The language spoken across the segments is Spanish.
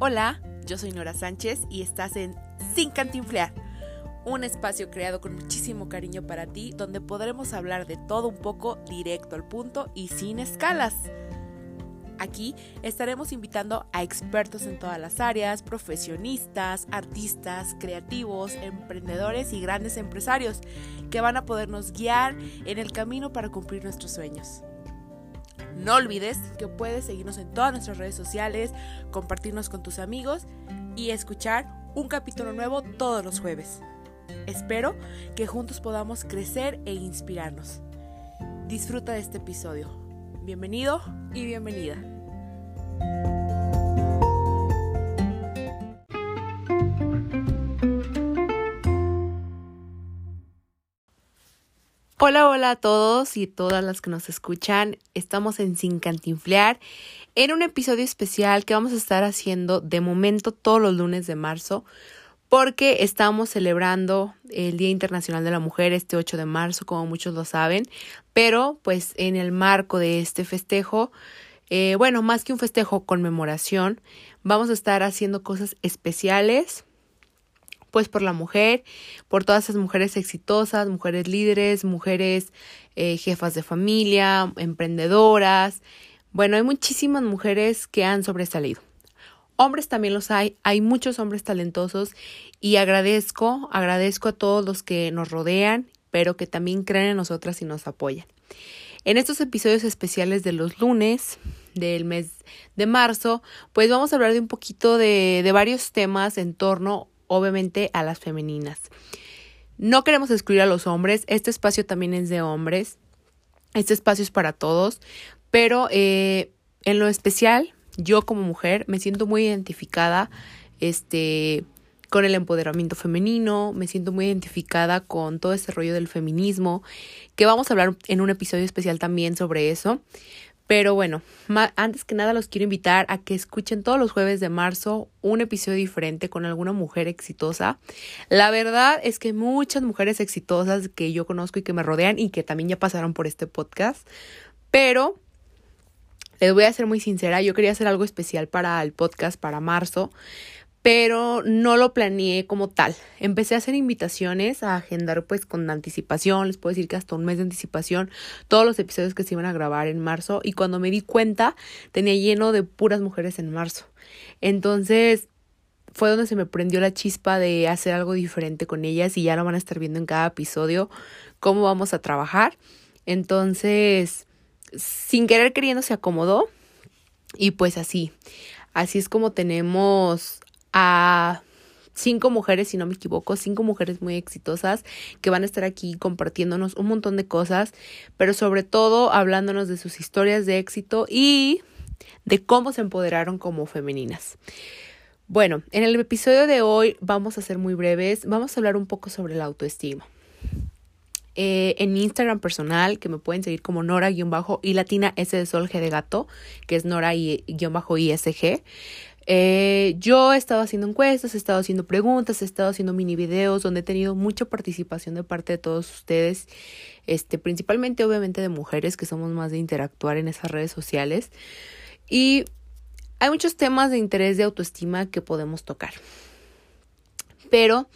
Hola, yo soy Nora Sánchez y estás en Sin Cantinflear, un espacio creado con muchísimo cariño para ti, donde podremos hablar de todo un poco, directo al punto y sin escalas. Aquí estaremos invitando a expertos en todas las áreas, profesionistas, artistas, creativos, emprendedores y grandes empresarios que van a podernos guiar en el camino para cumplir nuestros sueños. No olvides que puedes seguirnos en todas nuestras redes sociales, compartirnos con tus amigos y escuchar un capítulo nuevo todos los jueves. Espero que juntos podamos crecer e inspirarnos. Disfruta de este episodio. Bienvenido y bienvenida. Hola, hola a todos y todas las que nos escuchan. Estamos en Sin Cantinflear en un episodio especial que vamos a estar haciendo de momento todos los lunes de marzo, porque estamos celebrando el Día Internacional de la Mujer este 8 de marzo, como muchos lo saben, pero pues en el marco de este festejo, más que un festejo, conmemoración, vamos a estar haciendo cosas especiales, pues por la mujer, por todas esas mujeres exitosas, mujeres líderes, mujeres jefas de familia, emprendedoras. Bueno, hay muchísimas mujeres que han sobresalido. Hombres también los hay muchos hombres talentosos y agradezco a todos los que nos rodean, pero que también creen en nosotras y nos apoyan. En estos episodios especiales de los lunes del mes de marzo, pues vamos a hablar de un poquito de varios temas en torno, obviamente, a las femeninas. No queremos excluir a los hombres, este espacio también es de hombres, este espacio es para todos, pero en lo especial, yo como mujer me siento muy identificada con el empoderamiento femenino, me siento muy identificada con todo ese rollo del feminismo, que vamos a hablar en un episodio especial también sobre eso. Pero bueno, antes que nada los quiero invitar a que escuchen todos los jueves de marzo un episodio diferente con alguna mujer exitosa. La verdad es que muchas mujeres exitosas que yo conozco y que me rodean y que también ya pasaron por este podcast, pero les voy a ser muy sincera, yo quería hacer algo especial para el podcast, para marzo, pero no lo planeé como tal. Empecé a hacer invitaciones, a agendar pues con anticipación, les puedo decir que hasta un mes de anticipación, todos los episodios que se iban a grabar en marzo, y cuando me di cuenta tenía lleno de puras mujeres en marzo. Entonces fue donde se me prendió la chispa de hacer algo diferente con ellas, y ya lo van a estar viendo en cada episodio cómo vamos a trabajar. Entonces, sin querer queriendo se acomodó y pues así es como tenemos a 5 mujeres, si no me equivoco, 5 mujeres muy exitosas que van a estar aquí compartiéndonos un montón de cosas, pero sobre todo hablándonos de sus historias de éxito y de cómo se empoderaron como femeninas. Bueno, en el episodio de hoy vamos a ser muy breves, vamos a hablar un poco sobre la autoestima. En mi Instagram personal, que me pueden seguir como Nora_ILG, que es Nora_ISG. Yo he estado haciendo encuestas, he estado haciendo preguntas, he estado haciendo mini videos donde he tenido mucha participación de parte de todos ustedes, principalmente obviamente de mujeres, que somos más de interactuar en esas redes sociales. Y hay muchos temas de interés de autoestima que podemos tocar. Pero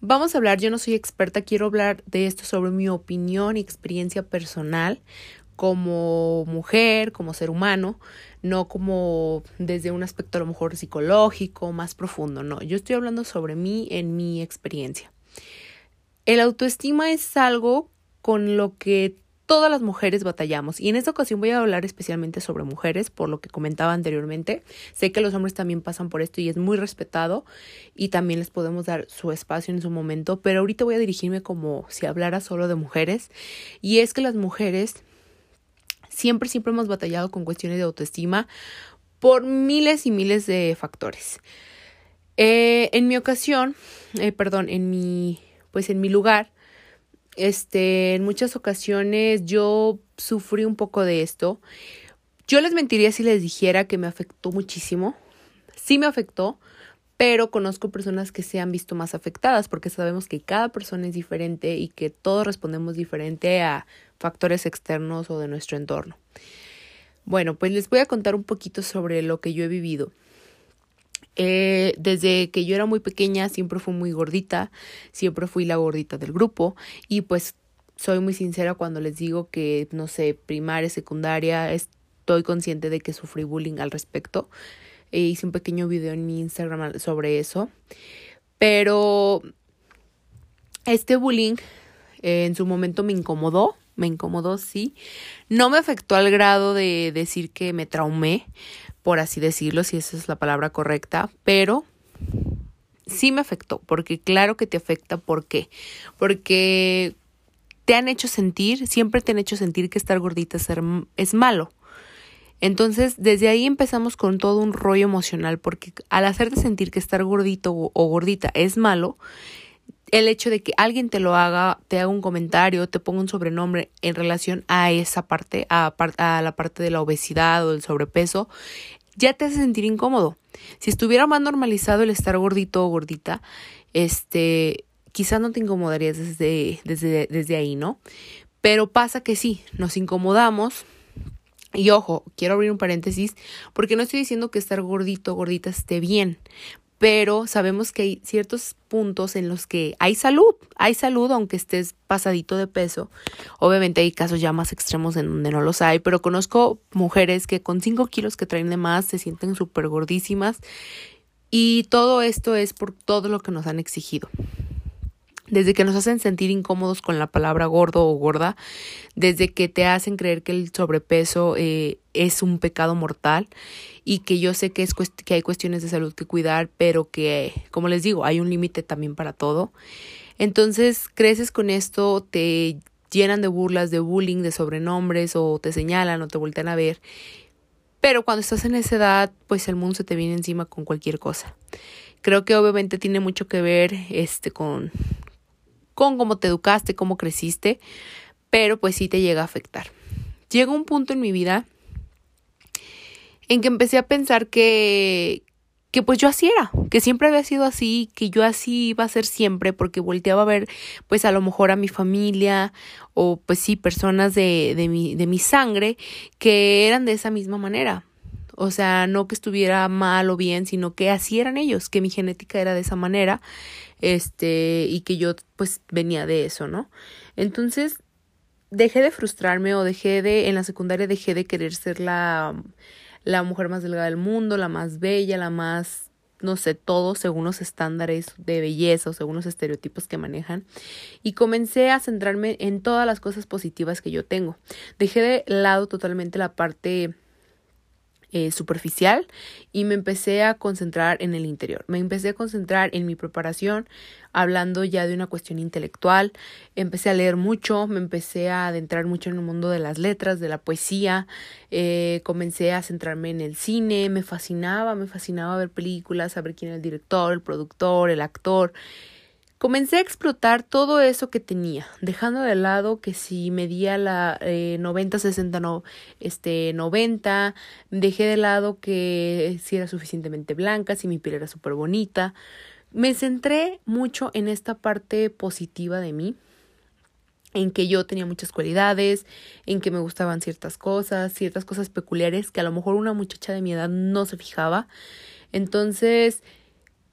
vamos a hablar, yo no soy experta, quiero hablar de esto sobre mi opinión y experiencia personal como mujer, como ser humano, no como desde un aspecto a lo mejor psicológico, más profundo, no. Yo estoy hablando sobre mí en mi experiencia. El autoestima es algo con lo que todas las mujeres batallamos, y en esta ocasión voy a hablar especialmente sobre mujeres, por lo que comentaba anteriormente. Sé que los hombres también pasan por esto y es muy respetado y también les podemos dar su espacio en su momento, pero ahorita voy a dirigirme como si hablara solo de mujeres, y es que las mujeres siempre hemos batallado con cuestiones de autoestima por miles y miles de factores. En mi lugar, en muchas ocasiones yo sufrí un poco de esto. Yo les mentiría si les dijera que me afectó muchísimo. Sí me afectó, pero conozco personas que se han visto más afectadas, porque sabemos que cada persona es diferente y que todos respondemos diferente a factores externos o de nuestro entorno. Bueno, pues les voy a contar un poquito sobre lo que yo he vivido. Desde que yo era muy pequeña siempre fui muy gordita, siempre fui la gordita del grupo y pues soy muy sincera cuando les digo que, no sé, primaria, secundaria, estoy consciente de que sufrí bullying al respecto. Hice un pequeño video en mi Instagram sobre eso, pero este bullying en su momento me incomodó, sí. No me afectó al grado de decir que me traumé, por así decirlo, si esa es la palabra correcta, pero sí me afectó, porque claro que te afecta. ¿Por qué? Porque siempre te han hecho sentir que estar gordita es malo. Entonces, desde ahí empezamos con todo un rollo emocional, porque al hacerte sentir que estar gordito o gordita es malo, el hecho de que alguien te lo haga, te haga un comentario, te ponga un sobrenombre en relación a esa parte, a la parte de la obesidad o el sobrepeso, ya te hace sentir incómodo. Si estuviera más normalizado el estar gordito o gordita, quizás no te incomodarías desde ahí, ¿no? Pero pasa que sí, nos incomodamos. Y ojo, quiero abrir un paréntesis, porque no estoy diciendo que estar gordito o gordita esté bien, pero sabemos que hay ciertos puntos en los que hay salud aunque estés pasadito de peso. Obviamente hay casos ya más extremos en donde no los hay, pero conozco mujeres que con 5 kilos que traen de más se sienten súper gordísimas, y todo esto es por todo lo que nos han exigido. Desde que nos hacen sentir incómodos con la palabra gordo o gorda, desde que te hacen creer que el sobrepeso es un pecado mortal, y que yo sé que que hay cuestiones de salud que cuidar, pero que, como les digo, hay un límite también para todo. Entonces creces con esto, te llenan de burlas, de bullying, de sobrenombres, o te señalan o te voltean a ver. Pero cuando estás en esa edad, pues el mundo se te viene encima con cualquier cosa. Creo que obviamente tiene mucho que ver con cómo te educaste, cómo creciste, pero pues sí te llega a afectar. Llegó un punto en mi vida en que empecé a pensar que pues yo así era, que siempre había sido así, que yo así iba a ser siempre, porque volteaba a ver pues a lo mejor a mi familia o pues sí personas de mi sangre que eran de esa misma manera. O sea, no que estuviera mal o bien, sino que así eran ellos, que mi genética era de esa manera, y que yo pues venía de eso, ¿no? Entonces, dejé de frustrarme, o en la secundaria dejé de querer ser la mujer más delgada del mundo, la más bella, la más, no sé, todo según los estándares de belleza o según los estereotipos que manejan. Y comencé a centrarme en todas las cosas positivas que yo tengo. Dejé de lado totalmente la parte superficial y me empecé a concentrar en el interior. Me empecé a concentrar en mi preparación, hablando ya de una cuestión intelectual. Empecé a leer mucho, me empecé a adentrar mucho en el mundo de las letras, de la poesía. Comencé a centrarme en el cine. Me fascinaba ver películas, saber quién era el director, el productor, el actor. Comencé a explotar todo eso que tenía, dejando de lado que si medía la 90, 60, 90, dejé de lado que si era suficientemente blanca, si mi piel era súper bonita. Me centré mucho en esta parte positiva de mí, en que yo tenía muchas cualidades, en que me gustaban ciertas cosas peculiares que a lo mejor una muchacha de mi edad no se fijaba. Entonces,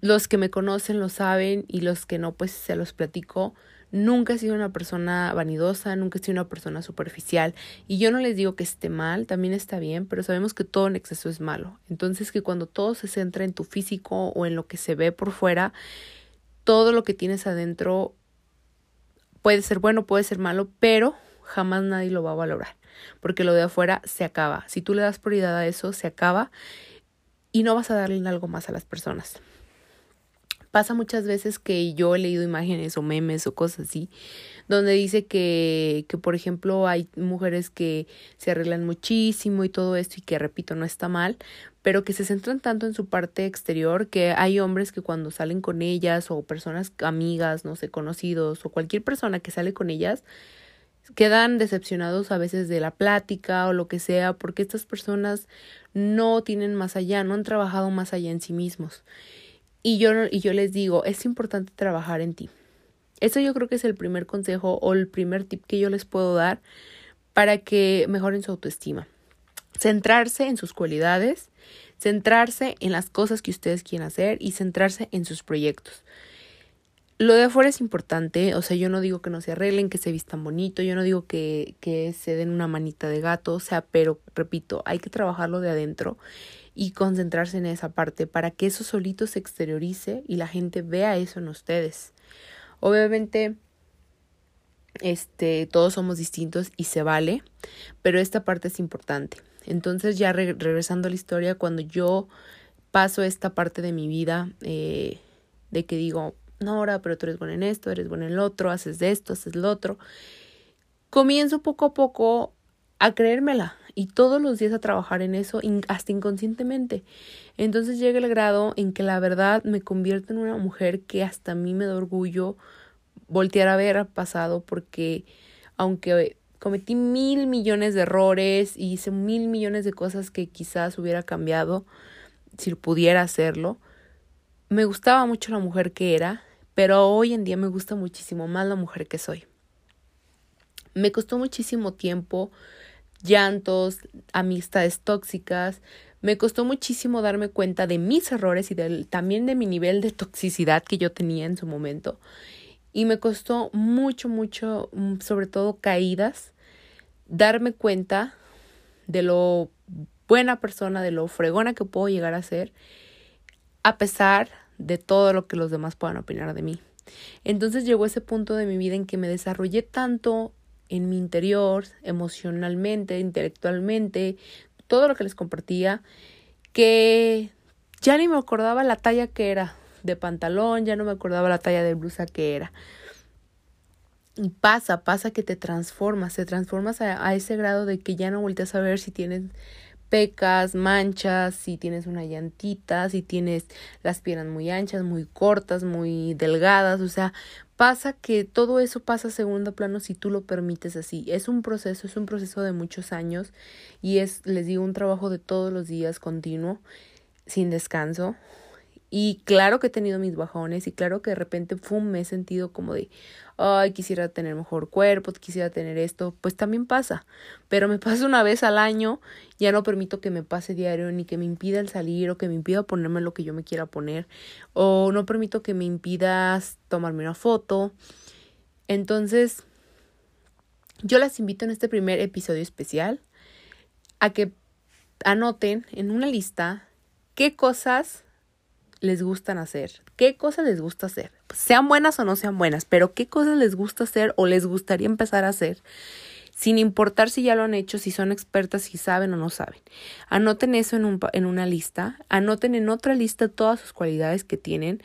los que me conocen lo saben, y los que no, pues se los platico. Nunca he sido una persona vanidosa, nunca he sido una persona superficial. Y yo no les digo que esté mal, también está bien, pero sabemos que todo en exceso es malo. Entonces, que cuando todo se centra en tu físico o en lo que se ve por fuera, todo lo que tienes adentro puede ser bueno, puede ser malo, pero jamás nadie lo va a valorar. Porque lo de afuera se acaba. Si tú le das prioridad a eso, se acaba y no vas a darle algo más a las personas. Pasa muchas veces que yo he leído imágenes o memes o cosas así, donde dice que por ejemplo, hay mujeres que se arreglan muchísimo y todo esto, y que, repito, no está mal, pero que se centran tanto en su parte exterior, que hay hombres que cuando salen con ellas, o personas amigas, no sé, conocidos, o cualquier persona que sale con ellas, quedan decepcionados a veces de la plática o lo que sea, porque estas personas no tienen más allá, no han trabajado más allá en sí mismos. Y yo les digo, es importante trabajar en ti. Eso yo creo que es el primer consejo o el primer tip que yo les puedo dar para que mejoren su autoestima. Centrarse en sus cualidades, Centrarse en las cosas que ustedes quieren hacer y centrarse en sus proyectos. Lo de afuera es importante, o sea, yo no digo que no se arreglen, que se vistan bonito, yo no digo que se den una manita de gato, o sea, pero repito, hay que trabajarlo de adentro y concentrarse en esa parte para que eso solito se exteriorice y la gente vea eso en ustedes. Obviamente, todos somos distintos y se vale, pero esta parte es importante. Entonces, ya regresando a la historia, cuando yo paso esta parte de mi vida de que digo, Nora, pero tú eres buena en esto, eres buena en lo otro, haces esto, haces lo otro. Comienzo poco a poco a creérmela y todos los días a trabajar en eso, hasta inconscientemente. Entonces llega el grado en que la verdad me convierto en una mujer que hasta a mí me da orgullo voltear a ver al pasado, porque aunque cometí 1,000,000,000 de errores y hice 1,000,000,000 de cosas que quizás hubiera cambiado si pudiera hacerlo, me gustaba mucho la mujer que era, pero hoy en día me gusta muchísimo más la mujer que soy. Me costó muchísimo tiempo, llantos, amistades tóxicas. Me costó muchísimo darme cuenta de mis errores y también de mi nivel de toxicidad que yo tenía en su momento. Y me costó mucho, mucho, sobre todo caídas, darme cuenta de lo buena persona, de lo fregona que puedo llegar a ser, a pesar de todo lo que los demás puedan opinar de mí. Entonces llegó ese punto de mi vida en que me desarrollé tanto en mi interior, emocionalmente, intelectualmente, todo lo que les compartía, que ya ni me acordaba la talla que era de pantalón, ya no me acordaba la talla de blusa que era. Y pasa que te transformas a ese grado de que ya no volteas a ver si tienes pecas, manchas, si tienes una llantita, si tienes las piernas muy anchas, muy cortas, muy delgadas, o sea, pasa que todo eso pasa a segundo plano si tú lo permites así. Es un proceso de muchos años y es, les digo, un trabajo de todos los días continuo, sin descanso. Y claro que he tenido mis bajones y claro que de repente me he sentido como de, ay, quisiera tener mejor cuerpo, quisiera tener esto. Pues también pasa, pero me pasa una vez al año, ya no permito que me pase diario ni que me impida el salir o que me impida ponerme lo que yo me quiera poner o no permito que me impidas tomarme una foto. Entonces, yo las invito en este primer episodio especial a que anoten en una lista qué cosas les gustan hacer, qué cosas les gusta hacer, sean buenas o no sean buenas, pero qué cosas les gusta hacer o les gustaría empezar a hacer, sin importar si ya lo han hecho, si son expertas, si saben o no saben. Anoten eso en una lista, anoten en otra lista todas sus cualidades que tienen,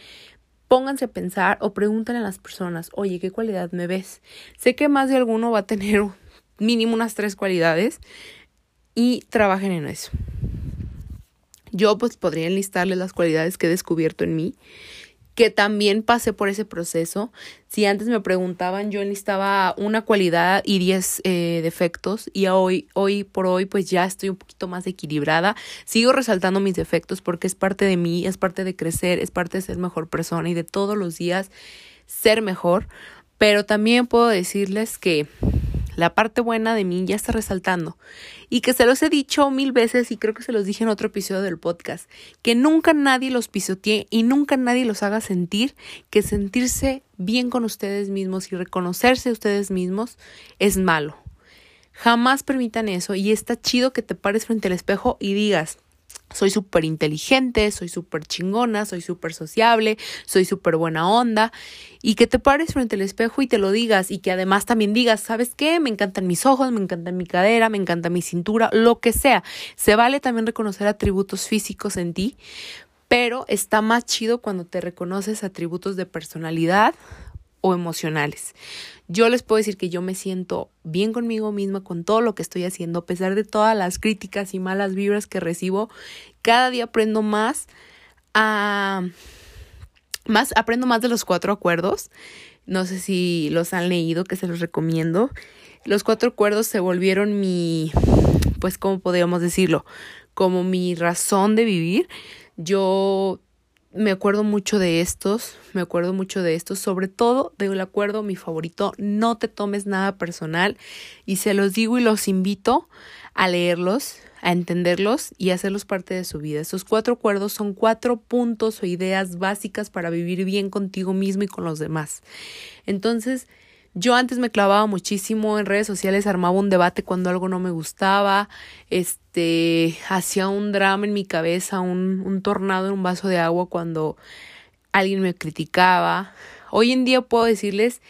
pónganse a pensar o pregúntenle a las personas, oye, ¿qué cualidad me ves? Sé que más de alguno va a tener mínimo unas 3 cualidades y trabajen en eso. Yo pues podría enlistarles las cualidades que he descubierto en mí, que también pasé por ese proceso. Si antes me preguntaban, yo enlistaba una cualidad y 10 defectos, y hoy por hoy pues ya estoy un poquito más equilibrada. Sigo resaltando mis defectos porque es parte de mí, es parte de crecer, es parte de ser mejor persona y de todos los días ser mejor. Pero también puedo decirles que la parte buena de mí ya está resaltando y que se los he dicho 1000 veces y creo que se los dije en otro episodio del podcast, que nunca nadie los pisotee y nunca nadie los haga sentir que sentirse bien con ustedes mismos y reconocerse ustedes mismos es malo. Jamás permitan eso y está chido que te pares frente al espejo y digas, soy súper inteligente, soy súper chingona, soy súper sociable, soy súper buena onda. Y que te pares frente al espejo y te lo digas. Y que además también digas, ¿sabes qué? Me encantan mis ojos, me encanta mi cadera, me encanta mi cintura, lo que sea. Se vale también reconocer atributos físicos en ti, pero está más chido cuando te reconoces atributos de personalidad o emocionales. Yo les puedo decir que yo me siento bien conmigo misma con todo lo que estoy haciendo, a pesar de todas las críticas y malas vibras que recibo. Cada día aprendo más de los 4 acuerdos. No sé si los han leído, que se los recomiendo. Los 4 acuerdos se volvieron mi, pues, ¿cómo podríamos decirlo? Como mi razón de vivir. Yo me acuerdo mucho de estos, sobre todo del acuerdo, mi favorito, no te tomes nada personal, y se los digo y los invito a leerlos, a entenderlos y hacerlos parte de su vida. Estos 4 acuerdos son 4 puntos o ideas básicas para vivir bien contigo mismo y con los demás. Entonces, yo antes me clavaba muchísimo en redes sociales, armaba un debate cuando algo no me gustaba, hacía un drama en mi cabeza, un tornado en un vaso de agua cuando alguien me criticaba. Hoy en día puedo decirles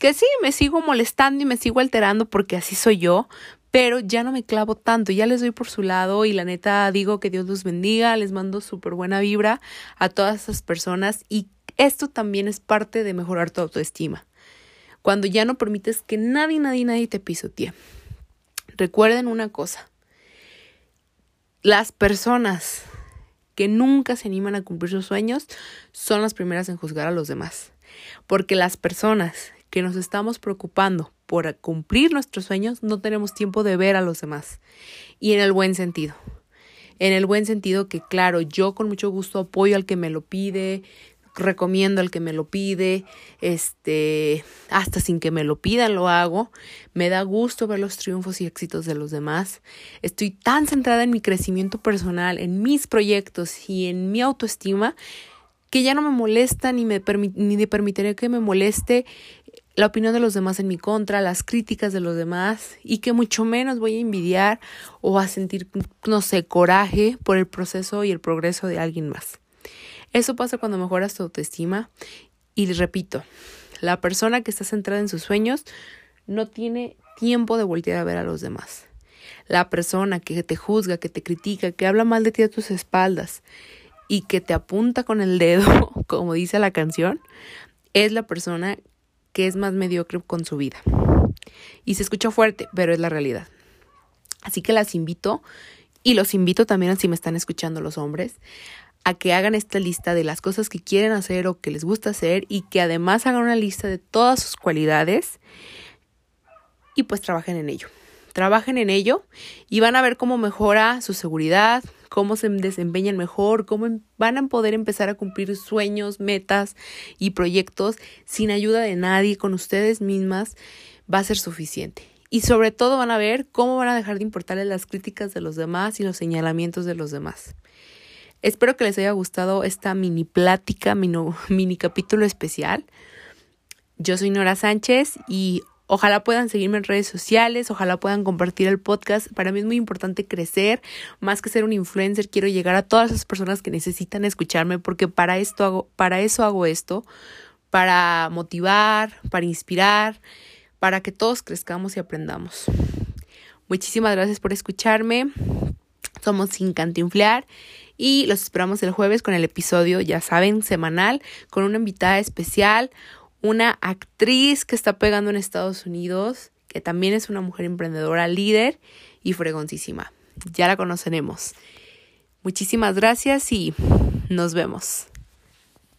que sí, me sigo molestando y me sigo alterando porque así soy yo, pero ya no me clavo tanto, ya les doy por su lado y la neta digo que Dios los bendiga, les mando súper buena vibra a todas esas personas y esto también es parte de mejorar tu autoestima. Cuando ya no permites que nadie te pisotee. Recuerden una cosa. Las personas que nunca se animan a cumplir sus sueños son las primeras en juzgar a los demás. Porque las personas que nos estamos preocupando por cumplir nuestros sueños no tenemos tiempo de ver a los demás. Y en el buen sentido. En el buen sentido que, claro, yo con mucho gusto apoyo al que me lo pide, recomiendo al que me lo pide, hasta sin que me lo pidan lo hago, me da gusto ver los triunfos y éxitos de los demás, estoy tan centrada en mi crecimiento personal, en mis proyectos y en mi autoestima, que ya no me molesta ni permitiré que me moleste la opinión de los demás en mi contra, las críticas de los demás, y que mucho menos voy a envidiar o a sentir, no sé, coraje por el proceso y el progreso de alguien más. Eso pasa cuando mejoras tu autoestima y les repito, la persona que está centrada en sus sueños no tiene tiempo de voltear a ver a los demás. La persona que te juzga, que te critica, que habla mal de ti a tus espaldas y que te apunta con el dedo, como dice la canción, es la persona que es más mediocre con su vida. Y se escucha fuerte, pero es la realidad. Así que las invito y los invito también, si me están escuchando los hombres, a que hagan esta lista de las cosas que quieren hacer o que les gusta hacer y que además hagan una lista de todas sus cualidades y pues trabajen en ello. Trabajen en ello y van a ver cómo mejora su seguridad, cómo se desempeñan mejor, cómo van a poder empezar a cumplir sueños, metas y proyectos sin ayuda de nadie, con ustedes mismas va a ser suficiente. Y sobre todo van a ver cómo van a dejar de importarles las críticas de los demás y los señalamientos de los demás. Espero que les haya gustado esta mini plática, mini capítulo especial. Yo soy Nora Sánchez y ojalá puedan seguirme en redes sociales, ojalá puedan compartir el podcast. Para mí es muy importante crecer, más que ser un influencer, quiero llegar a todas esas personas que necesitan escucharme porque para eso hago esto, para motivar, para inspirar, para que todos crezcamos y aprendamos. Muchísimas gracias por escucharme. Somos Sin Cantinflear y los esperamos el jueves con el episodio, ya saben, semanal, con una invitada especial, una actriz que está pegando en Estados Unidos, que también es una mujer emprendedora, líder y fregoncísima. Ya la conoceremos. Muchísimas gracias y nos vemos.